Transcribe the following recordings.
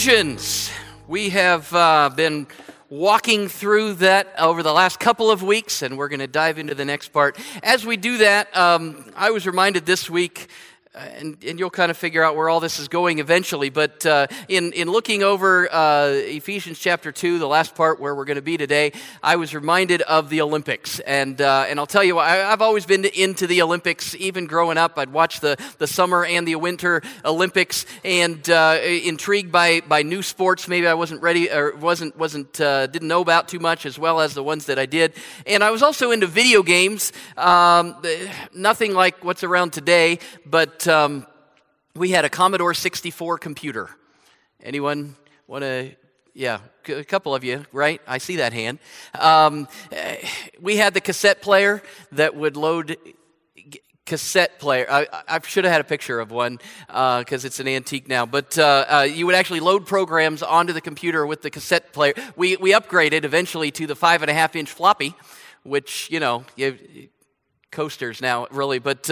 Ephesians. We have been walking through that over the last couple of weeks, and we're going to dive into the next part. As we do that, I was reminded this week, and you'll kind of figure out where all this is going eventually, but in looking over Ephesians chapter 2, the last part where we're going to be today, I was reminded of the Olympics. And I'll tell you, I've always been into the Olympics. Even growing up, I'd watch the summer and the winter Olympics, and intrigued by new sports maybe I wasn't ready or didn't know about too much, as well as the ones that I did. And I was also into video games, nothing like what's around today, but we had a Commodore 64 computer. Anyone want to? Yeah, a couple of you, right? I see that hand. We had the cassette player that would load cassette player. I should have had a picture of one because it's an antique now. But you would actually load programs onto the computer with the cassette player. We upgraded eventually to the 5.5-inch floppy, which, you know, coasters now, really, but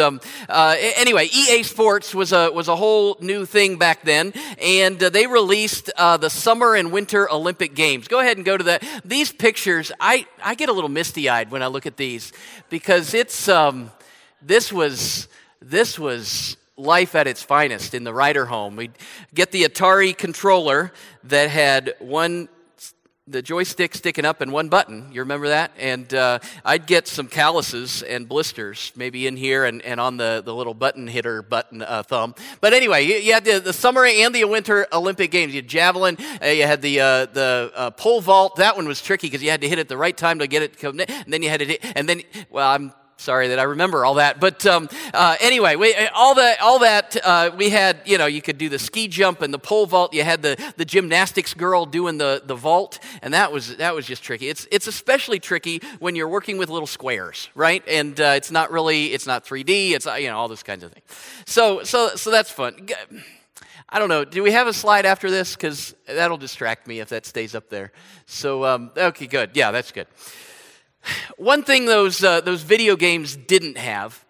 anyway, EA Sports was a whole new thing back then, and they released the Summer and Winter Olympic Games. Go ahead and go to that. These pictures, I get a little misty-eyed when I look at these, because it's this was life at its finest in the Ryder home. We'd get the Atari controller that had the joystick sticking up and one button. You remember that? And I'd get some calluses and blisters maybe in here and on the little button hitter button thumb. But anyway, you had the Summer and the Winter Olympic Games. You had javelin, you had the pole vault. That one was tricky because you had to hit it the right time to get it to come. And then you had to hit, and then, well, I'm sorry that I remember all that, but anyway, we had, you know, you could do the ski jump and the pole vault. You had the gymnastics girl doing the vault, and that was just tricky. It's especially tricky when you're working with little squares, right? And it's not 3D. It's, you know, all those kinds of things. So that's fun. I don't know. Do we have a slide after this? Because that'll distract me if that stays up there. So okay, good. Yeah, that's good. One thing those video games didn't have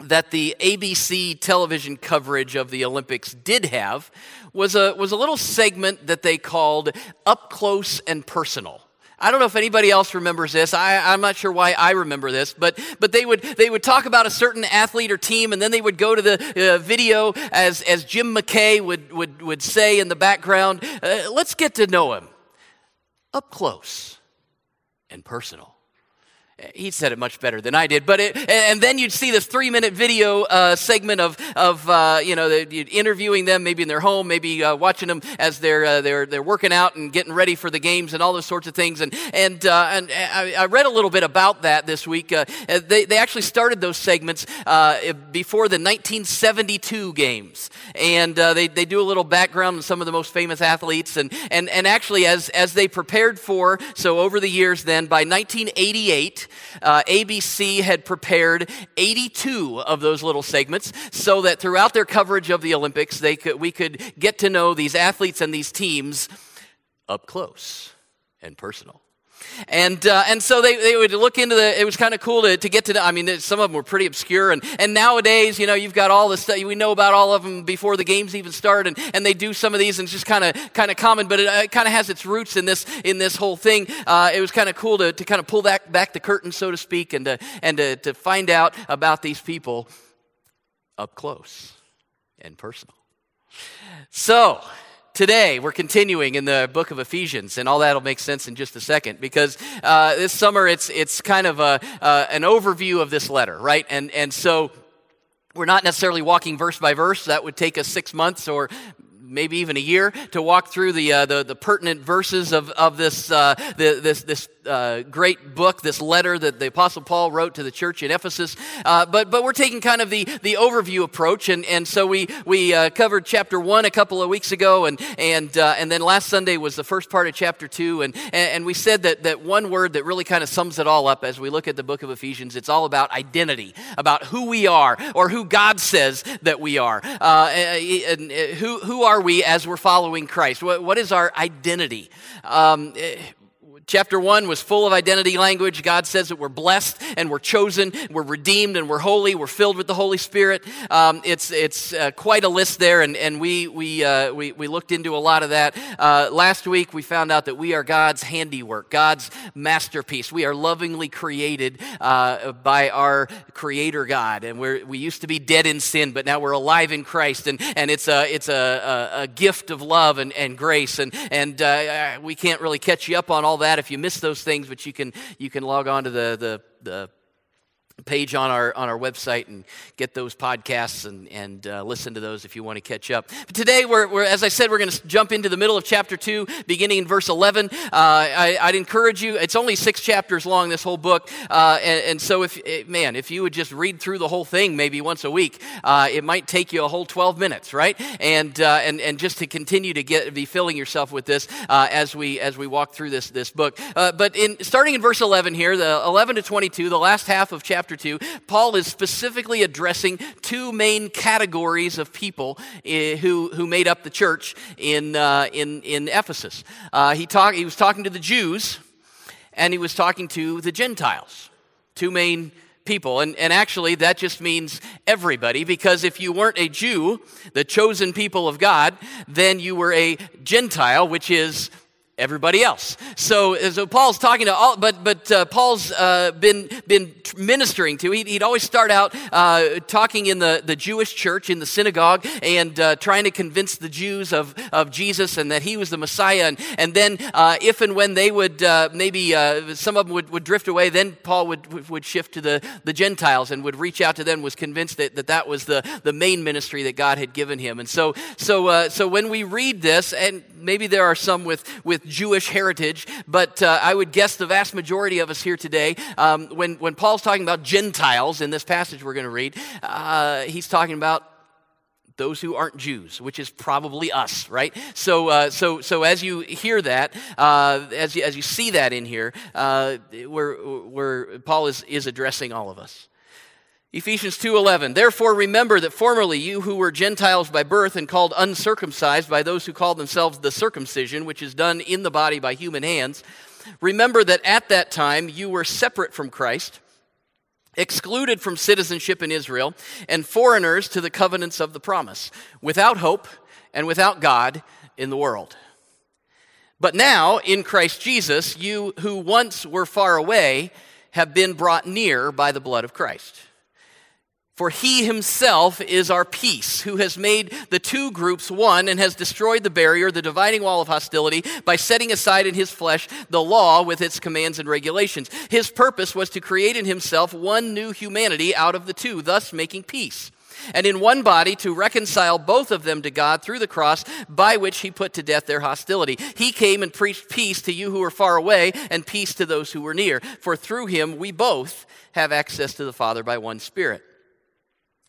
that the ABC television coverage of the Olympics did have was a little segment that they called Up Close and Personal. I don't know if anybody else remembers this. I'm not sure why I remember this, but they would talk about a certain athlete or team, and then they would go to the video as Jim McKay would say in the background, "Let's get to know him up close and personal." He said it much better than I did, but and then you'd see this 3-minute video segment of you know, interviewing them, maybe in their home, maybe watching them as they're working out and getting ready for the games and all those sorts of things. And I read a little bit about that this week. They actually started those segments before the 1972 games, and they do a little background on some of the most famous athletes, and actually as they prepared for, so over the years then, by 1988. ABC had prepared 82 of those little segments so that throughout their coverage of the Olympics, we could get to know these athletes and these teams up close and personal. And so they would look into it was kind of cool to get to know. I mean, some of them were pretty obscure, and nowadays, you know, you've got all the stuff, we know about all of them before the games even start, and they do some of these, and it's just kind of common, but it kind of has its roots in this whole thing. It was kind of cool to kind of pull back the curtain, so to speak, and to find out about these people up close and personal. So today, we're continuing in the book of Ephesians, and all that'll make sense in just a second, because this summer it's kind of an overview of this letter, right? And so we're not necessarily walking verse by verse. That would take us 6 months or maybe even a year to walk through the pertinent verses of this this great book, this letter that the Apostle Paul wrote to the church in Ephesus. But we're taking kind of the overview approach, and so we covered chapter 1 a couple of weeks ago, and then last Sunday was the first part of chapter 2, and we said that one word that really kind of sums it all up as we look at the book of Ephesians. It's all about identity, about who we are, or who God says that we are, and who are we as we're following Christ? What is our identity? Chapter 1 was full of identity language. God says that we're blessed and we're chosen, we're redeemed and we're holy, we're filled with the Holy Spirit. It's quite a list there, and we looked into a lot of that. Last week we found out that we are God's handiwork, God's masterpiece. We are lovingly created by our Creator God, and we used to be dead in sin, but now we're alive in Christ, and it's a gift of love and grace, and we can't really catch you up on all that if you miss those things, but you can log on to the page on our website and get those podcasts and listen to those if you want to catch up. But today, we're as I said, we're going to jump into the middle of chapter 2, beginning in verse 11. I'd encourage you, it's only 6 chapters long, this whole book, and so if you would just read through the whole thing maybe once a week, it might take you a whole 12 minutes, right? And just to continue to be filling yourself with this as we walk through this book. But starting in verse 11 here, the 11 to 22, the last half of chapter 2, Paul is specifically addressing 2 main categories of people who made up the church in Ephesus. He was talking to the Jews, and he was talking to the Gentiles. 2 main people, and actually that just means everybody, because if you weren't a Jew, the chosen people of God, then you were a Gentile, which is everybody else. So Paul's talking to all, but Paul's been ministering to. He'd always start out talking in the Jewish church in the synagogue and trying to convince the Jews of Jesus and that he was the Messiah. And then if and when they would maybe some of them would drift away, then Paul would shift to the Gentiles and would reach out to them. Was convinced that was the main ministry that God had given him. And so when we read this, and maybe there are some with Jewish heritage, but I would guess the vast majority of us here today, when Paul's talking about Gentiles in this passage we're going to read, he's talking about those who aren't Jews, which is probably us, right? So as you hear that, as you see that in here, Paul is addressing all of us. Ephesians 2:11, therefore remember that formerly you who were Gentiles by birth and called uncircumcised by those who called themselves the circumcision, which is done in the body by human hands, remember that at that time you were separate from Christ, excluded from citizenship in Israel, and foreigners to the covenants of the promise, without hope and without God in the world. But now, in Christ Jesus, you who once were far away have been brought near by the blood of Christ. For he himself is our peace, who has made the 2 groups one and has destroyed the barrier, the dividing wall of hostility, by setting aside in his flesh the law with its commands and regulations. His purpose was to create in himself one new humanity out of the 2, thus making peace. And in one body to reconcile both of them to God through the cross, by which he put to death their hostility. He came and preached peace to you who were far away and peace to those who were near. For through him we both have access to the Father by one Spirit.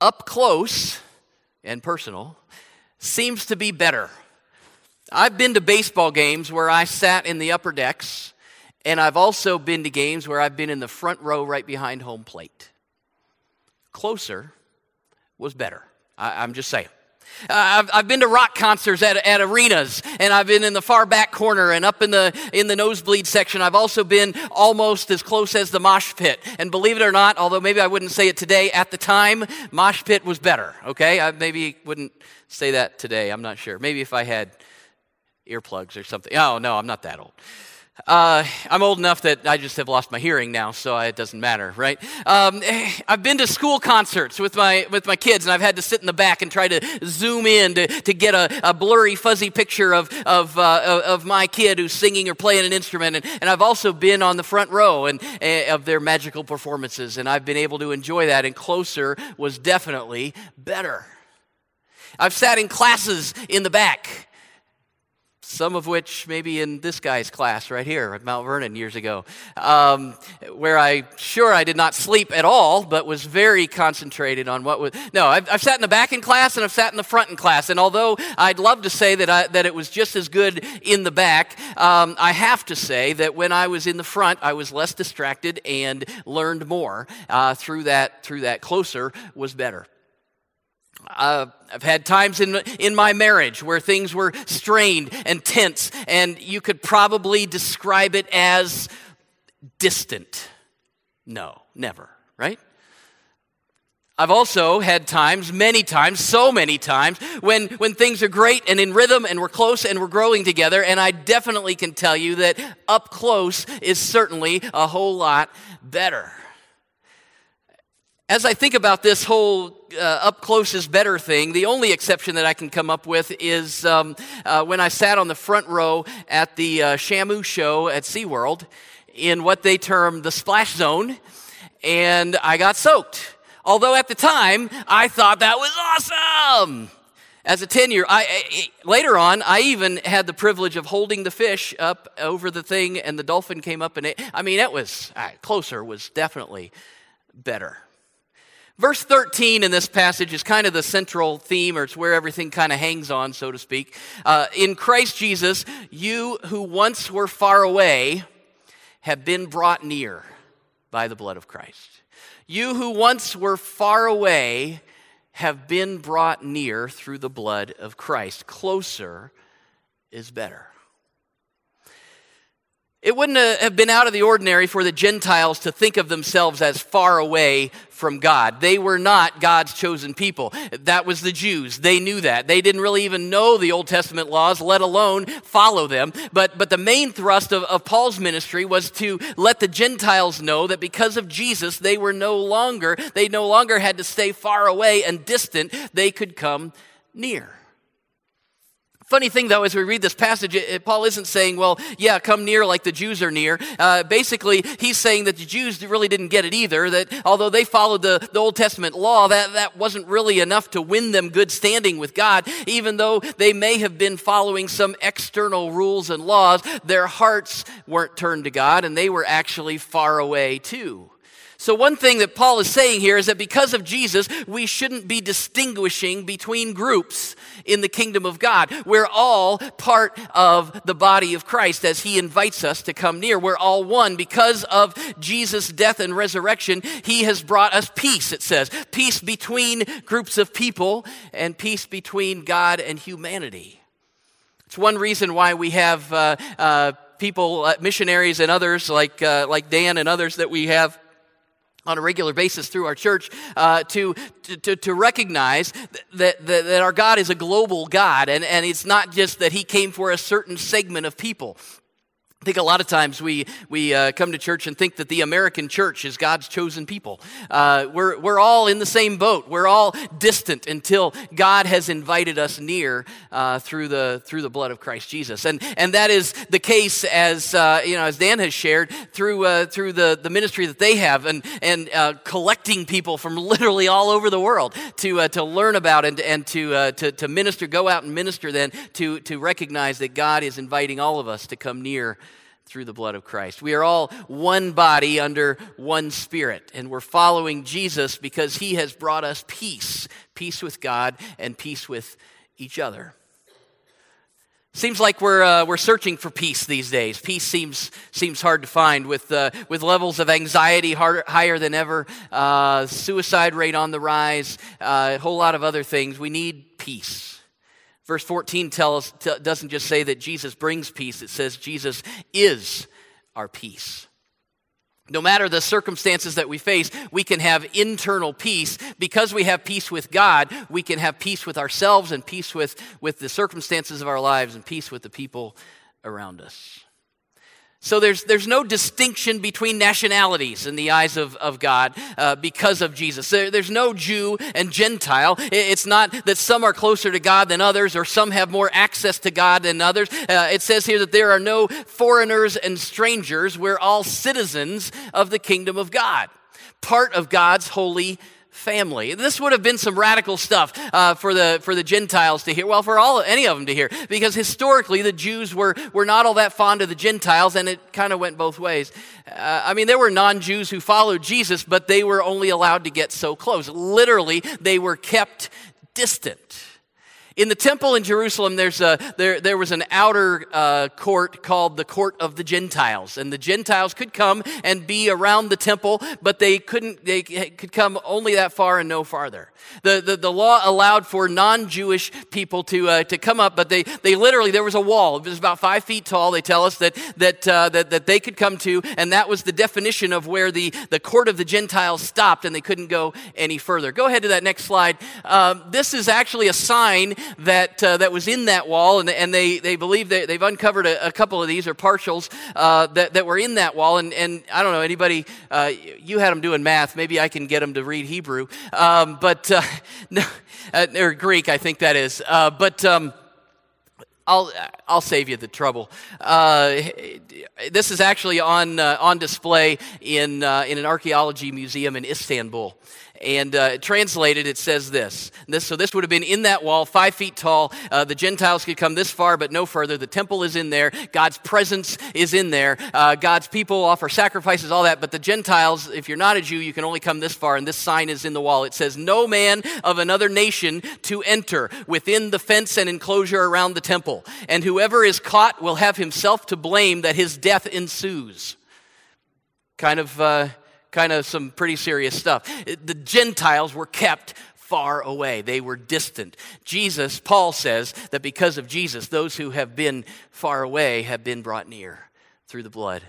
Up close and personal seems to be better. I've been to baseball games where I sat in the upper decks, and I've also been to games where I've been in the front row right behind home plate. Closer was better. I'm just saying. I've been to rock concerts at arenas, and I've been in the far back corner and up in the nosebleed section. I've also been almost as close as the mosh pit. And believe it or not, although maybe I wouldn't say it today, at the time, mosh pit was better, okay? I maybe wouldn't say that today. I'm not sure. Maybe if I had earplugs or something. Oh, no, I'm not that old. I'm old enough that I just have lost my hearing now, so it doesn't matter, right? I've been to school concerts with my kids, and I've had to sit in the back and try to zoom in to get a blurry, fuzzy picture of my kid who's singing or playing an instrument. And I've also been on the front row and of their magical performances, and I've been able to enjoy that. And closer was definitely better. I've sat in classes in the back. some of which maybe in this guy's class right here at Mount Vernon years ago, where I did not sleep at all, but was very concentrated on what was... No, I've sat in the back in class and I've sat in the front in class, and although I'd love to say that it was just as good in the back, I have to say that when I was in the front, I was less distracted and learned more through that closer was better. I've had times in my marriage where things were strained and tense, and you could probably describe it as distant. No, never, right? I've also had times, many times, so many times, when things are great and in rhythm and we're close and we're growing together, and I definitely can tell you that up close is certainly a whole lot better. As I think about this whole up close is better thing, the only exception that I can come up with is when I sat on the front row at the Shamu show at SeaWorld in what they term the splash zone, and I got soaked. Although at the time, I thought that was awesome. As a 10-year, later on, I even had the privilege of holding the fish up over the thing, and the dolphin came up, and closer was definitely better. Verse 13 in this passage is kind of the central theme, or it's where everything kind of hangs on, so to speak. In Christ Jesus, you who once were far away have been brought near by the blood of Christ. You who once were far away have been brought near through the blood of Christ. Closer is better. It wouldn't have been out of the ordinary for the Gentiles to think of themselves as far away from God. They were not God's chosen people. That was the Jews. They knew that. They didn't really even know the Old Testament laws, let alone follow them. But the main thrust of Paul's ministry was to let the Gentiles know that because of Jesus, they no longer had to stay far away and distant. They could come near. Funny thing, though, as we read this passage, Paul isn't saying, well, yeah, come near like the Jews are near. Basically, he's saying that the Jews really didn't get it either, that although they followed the Old Testament law, that wasn't really enough to win them good standing with God. Even though they may have been following some external rules and laws, their hearts weren't turned to God, and they were actually far away, too. So one thing that Paul is saying here is that because of Jesus, we shouldn't be distinguishing between groups in the kingdom of God. We're all part of the body of Christ as he invites us to come near. We're all one. Because of Jesus' death and resurrection, he has brought us peace, it says. Peace between groups of people and peace between God and humanity. It's one reason why we have people, missionaries and others like Dan and others that we have on a regular basis through our church, to recognize that our God is a global God, and it's not just that he came for a certain segment of people. I think a lot of times we come to church and think that the American church is God's chosen people. We're all in the same boat. We're all distant until God has invited us near through the blood of Christ Jesus, and that is the case as Dan has shared through the ministry that they have and collecting people from literally all over the world to learn about and to minister, go out and minister then to recognize that God is inviting all of us to come near through the blood of Christ. We are all one body under one spirit, and we're following Jesus because he has brought us peace with God and peace with each other. Seems like we're searching for peace these days. Peace seems hard to find with levels of anxiety higher than ever, suicide rate on the rise, a whole lot of other things. We need peace. Verse 14 doesn't just say that Jesus brings peace. It says Jesus is our peace. No matter the circumstances that we face, we can have internal peace. Because we have peace with God, we can have peace with ourselves and peace with the circumstances of our lives and peace with the people around us. So there's no distinction between nationalities in the eyes of God because of Jesus. There's no Jew and Gentile. It's not that some are closer to God than others or some have more access to God than others. It says here that there are no foreigners and strangers. We're all citizens of the kingdom of God, part of God's holy family. This would have been some radical stuff for the Gentiles to hear. Well, for any of them to hear, because historically the Jews were not all that fond of the Gentiles, and it kind of went both ways. I mean, there were non-Jews who followed Jesus, but they were only allowed to get so close. Literally, they were kept distant. In the temple in Jerusalem, there was an outer court called the Court of the Gentiles, and the Gentiles could come and be around the temple, but they could come only that far and no farther. The law allowed for non-Jewish people to come up, but they literally, there was a wall. It was about 5 feet tall. They tell us that they could come to, and that was the definition of where the Court of the Gentiles stopped, and they couldn't go any further. Go ahead to that next slide. This is actually a sign that was in that wall, and they believe they've uncovered a couple of these, or partials, that were in that wall, and I don't know, anybody, you had them doing math, maybe I can get them to read Hebrew, or Greek, I think that is, but I'll save you the trouble. This is actually on display in an archaeology museum in Istanbul. And translated, it says this. So this would have been in that wall, 5 feet tall. The Gentiles could come this far, but no further. The temple is in there. God's presence is in there. God's people offer sacrifices, all that. But the Gentiles, if you're not a Jew, you can only come this far. And this sign is in the wall. It says, "No man of another nation to enter within the fence and enclosure around the temple. And whoever is caught will have himself to blame that his death ensues." Kind of some pretty serious stuff. The Gentiles were kept far away. They were distant. Jesus, Paul says that because of Jesus, those who have been far away have been brought near through the blood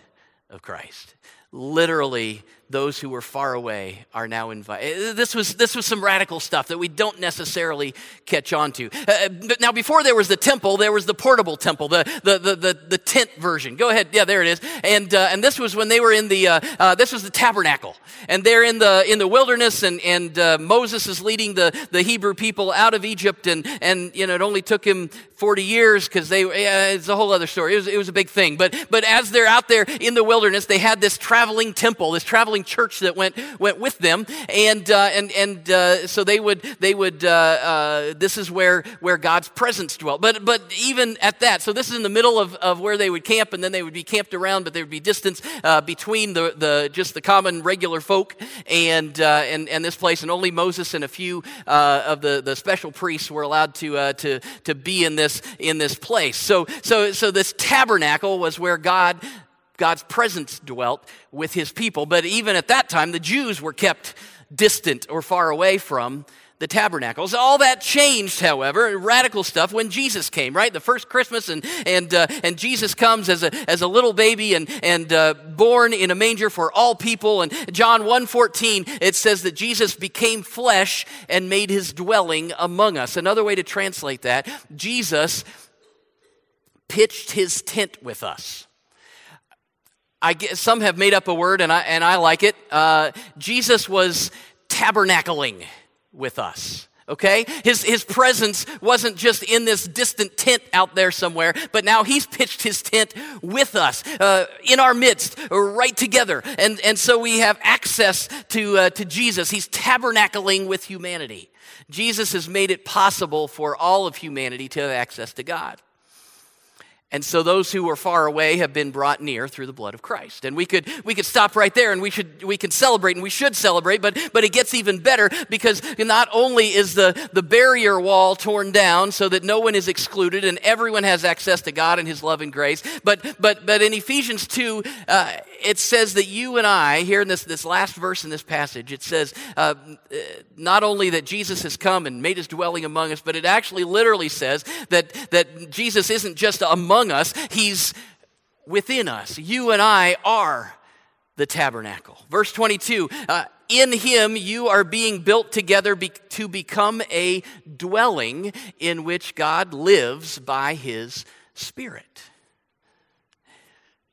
of Christ. Literally, those who were far away are now invited. This was some radical stuff that we don't necessarily catch on to. But now, before there was the temple, there was the portable temple, the tent version. Go ahead, yeah, there it is. And this was when they were in this was the tabernacle, and they're in the wilderness, and Moses is leading the Hebrew people out of Egypt, and you know it only took him 40 years because it's a whole other story. It was a big thing, but as they're out there in the wilderness, they had this traveling temple, this traveling church that went with them, and so they would this is where God's presence dwelt. But even at that, so this is in the middle of where they would camp, and then they would be camped around, but there would be distance between the just the common regular folk and this place, and only Moses and a few of the special priests were allowed to be in this place. So this tabernacle was where God's presence dwelt with his people. But even at that time, the Jews were kept distant or far away from the tabernacles. All that changed, however, radical stuff when Jesus came, right? The first Christmas, and Jesus comes as a little baby and born in a manger for all people. And John 1:14, it says that Jesus became flesh and made his dwelling among us. Another way to translate that, Jesus pitched his tent with us. I guess some have made up a word, and I like it. Jesus was tabernacling with us. Okay, his presence wasn't just in this distant tent out there somewhere, but now he's pitched his tent with us, in our midst, right together, and so we have access to Jesus. He's tabernacling with humanity. Jesus has made it possible for all of humanity to have access to God. And so those who were far away have been brought near through the blood of Christ. And we could stop right there, and we can celebrate, and we should celebrate, but it gets even better, because not only is the barrier wall torn down so that no one is excluded and everyone has access to God and his love and grace, but in Ephesians 2, it says that you and I, here in this last verse in this passage, it says not only that Jesus has come and made his dwelling among us, but it actually literally says that Jesus isn't just among us, he's within us. You and I are the tabernacle. Verse 22, in him you are being built together to become a dwelling in which God lives by his Spirit.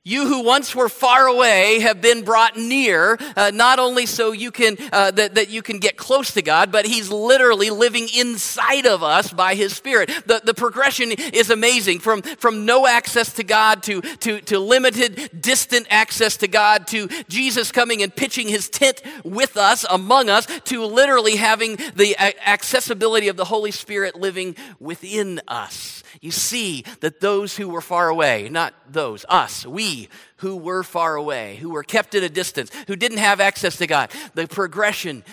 You who once were far away have been brought near, not only so you can that you can get close to God, but He's literally living inside of us by His Spirit. The progression is amazing, from no access to God to limited, distant access to God, to Jesus coming and pitching His tent with us, among us, to literally having the accessibility of the Holy Spirit living within us. You see that those who were far away, not those, us, we who were far away, who were kept at a distance, who didn't have access to God, the progression,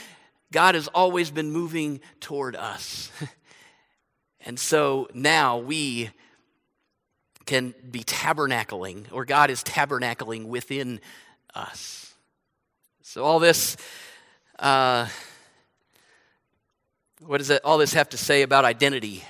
God has always been moving toward us. And so now we can be tabernacling, or God is tabernacling within us. So all this, what does all this have to say about identity?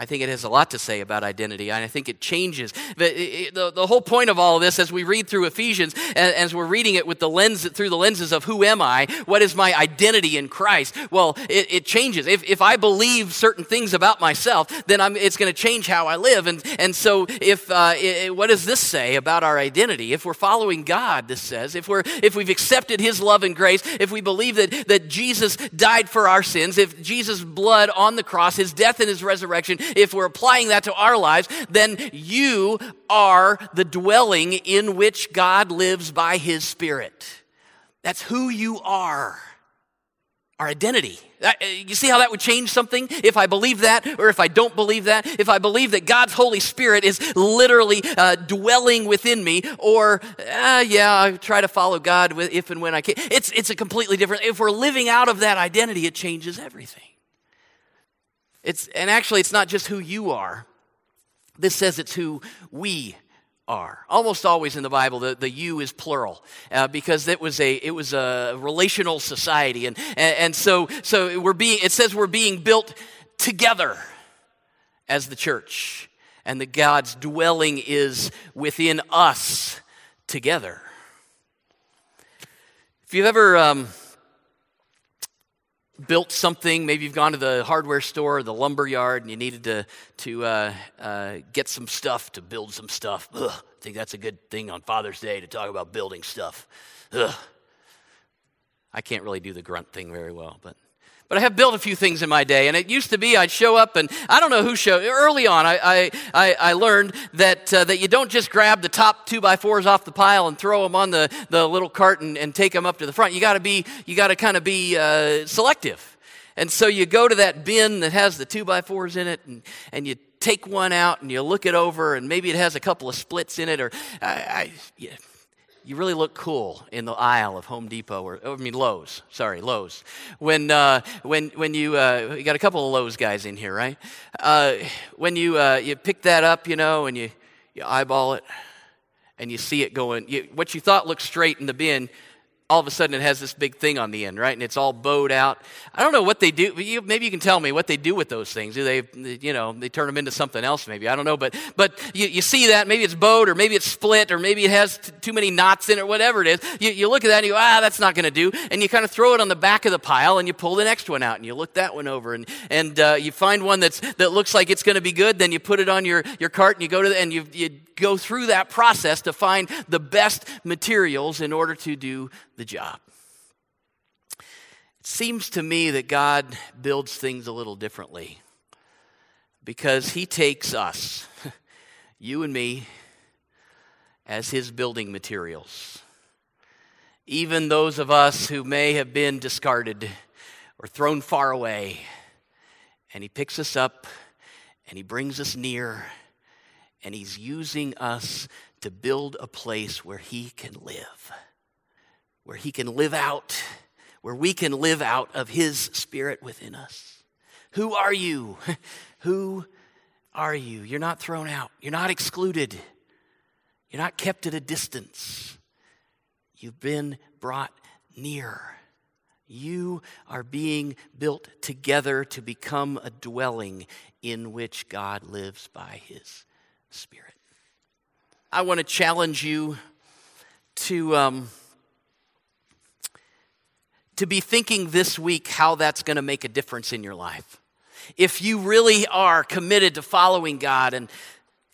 I think it has a lot to say about identity, and I think it changes. The whole point of all of this, as we read through Ephesians, as we're reading it with the lens, through the lenses of who am I, what is my identity in Christ? Well, it changes. If I believe certain things about myself, then it's going to change how I live. And so, what does this say about our identity? If we're following God, this says, if we've accepted His love and grace, if we believe that Jesus died for our sins, if Jesus' blood on the cross, His death and His resurrection, if we're applying that to our lives, then you are the dwelling in which God lives by His Spirit. That's who you are, our identity. You see how that would change something if I believe that or if I don't believe that? If I believe that God's Holy Spirit is literally dwelling within me, or, I try to follow God if and when I can. It's a completely different. If we're living out of that identity, it changes everything. Actually, it's not just who you are. This says it's who we are. Almost always in the Bible, the you is plural, because it was a relational society, and so it says we're being built together as the church, and that God's dwelling is within us together. If you've ever built something, maybe you've gone to the hardware store or the lumber yard and you needed to get some stuff to build some stuff. Ugh, I think that's a good thing on Father's Day to talk about building stuff. Ugh. I can't really do the grunt thing very well, but I have built a few things in my day, and it used to be I'd show up, and I don't know who showed. Early on, I learned that you don't just grab the top 2x4s off the pile and throw them on the little cart and take them up to the front. You got to kind of be selective, and so you go to that bin that has the 2x4s in it, and you take one out and you look it over, and maybe it has a couple of splits in it, or you really look cool in the aisle of Home Depot, Lowe's. Sorry, Lowe's. When you got a couple of Lowe's guys in here, right? When you pick that up, and you eyeball it, and you see it going. What you thought looked straight in the bin, all of a sudden it has this big thing on the end, right? And it's all bowed out. I don't know what they do. Maybe you can tell me what they do with those things. Do they, they turn them into something else maybe. I don't know. But you see that. Maybe it's bowed, or maybe it's split, or maybe it has too many knots in it, whatever it is. You look at that and you go, that's not going to do. And you kind of throw it on the back of the pile and you pull the next one out and you look that one over. And you find one that looks like it's going to be good. Then you put it on your cart and you go to you go through that process to find the best materials in order to do the job. It seems to me that God builds things a little differently, because He takes us, you and me, as His building materials. Even those of us who may have been discarded or thrown far away, and He picks us up and He brings us near, and He's using us to build a place where He can live, where He can live out, where we can live out of His Spirit within us. Who are you? Who are you? You're not thrown out. You're not excluded. You're not kept at a distance. You've been brought near. You are being built together to become a dwelling in which God lives by His Spirit. I want to challenge you to be thinking this week how that's going to make a difference in your life. If you really are committed to following God and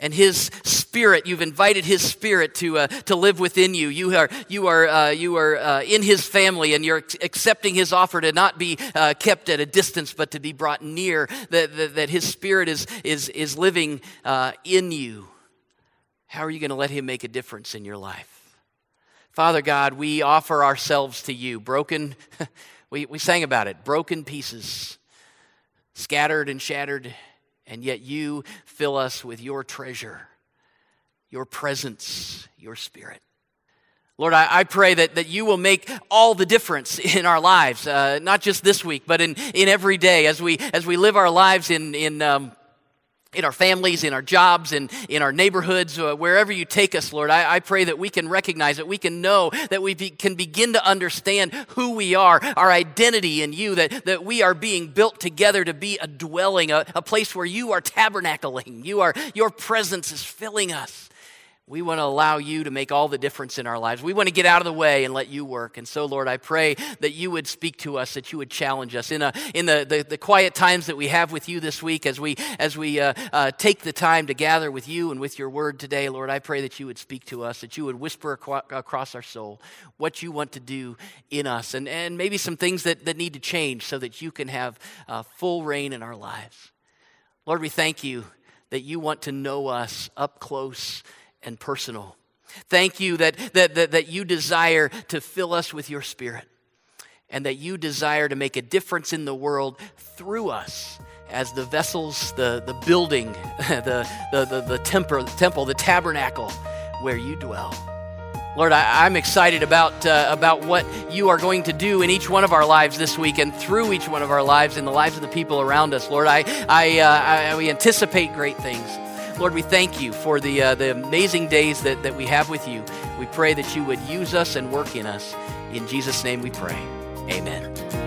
And His Spirit, you've invited His Spirit to live within you. You are in His family, and you're accepting His offer to not be kept at a distance, but to be brought near. That His Spirit is living in you. How are you going to let Him make a difference in your life, Father God? We offer ourselves to You, broken. We sang about it, broken pieces, scattered and shattered. And yet You fill us with Your treasure, Your presence, Your Spirit. Lord, I pray that You will make all the difference in our lives, not just this week, but in every day as we live our lives in our families, in our jobs, in our neighborhoods, wherever You take us, Lord. I pray that we can recognize, that we can know, that we can begin to understand who we are, our identity in You, that we are being built together to be a dwelling, a place where You are tabernacling. Your presence is filling us. We want to allow You to make all the difference in our lives. We want to get out of the way and let You work. And so, Lord, I pray that You would speak to us, that You would challenge us in the quiet times that we have with You this week, as we take the time to gather with You and with Your Word today. Lord, I pray that You would speak to us, that You would whisper across our soul what You want to do in us, and maybe some things that need to change so that You can have full reign in our lives. Lord, we thank You that You want to know us up close and personal. Thank You that You desire to fill us with Your Spirit, and that You desire to make a difference in the world through us as the vessels, the building, the temple, the tabernacle where You dwell. Lord, I'm excited about what You are going to do in each one of our lives this week, and through each one of our lives in the lives of the people around us. Lord, we anticipate great things. Lord, we thank You for the amazing days that we have with You. We pray that You would use us and work in us. In Jesus' name we pray. Amen.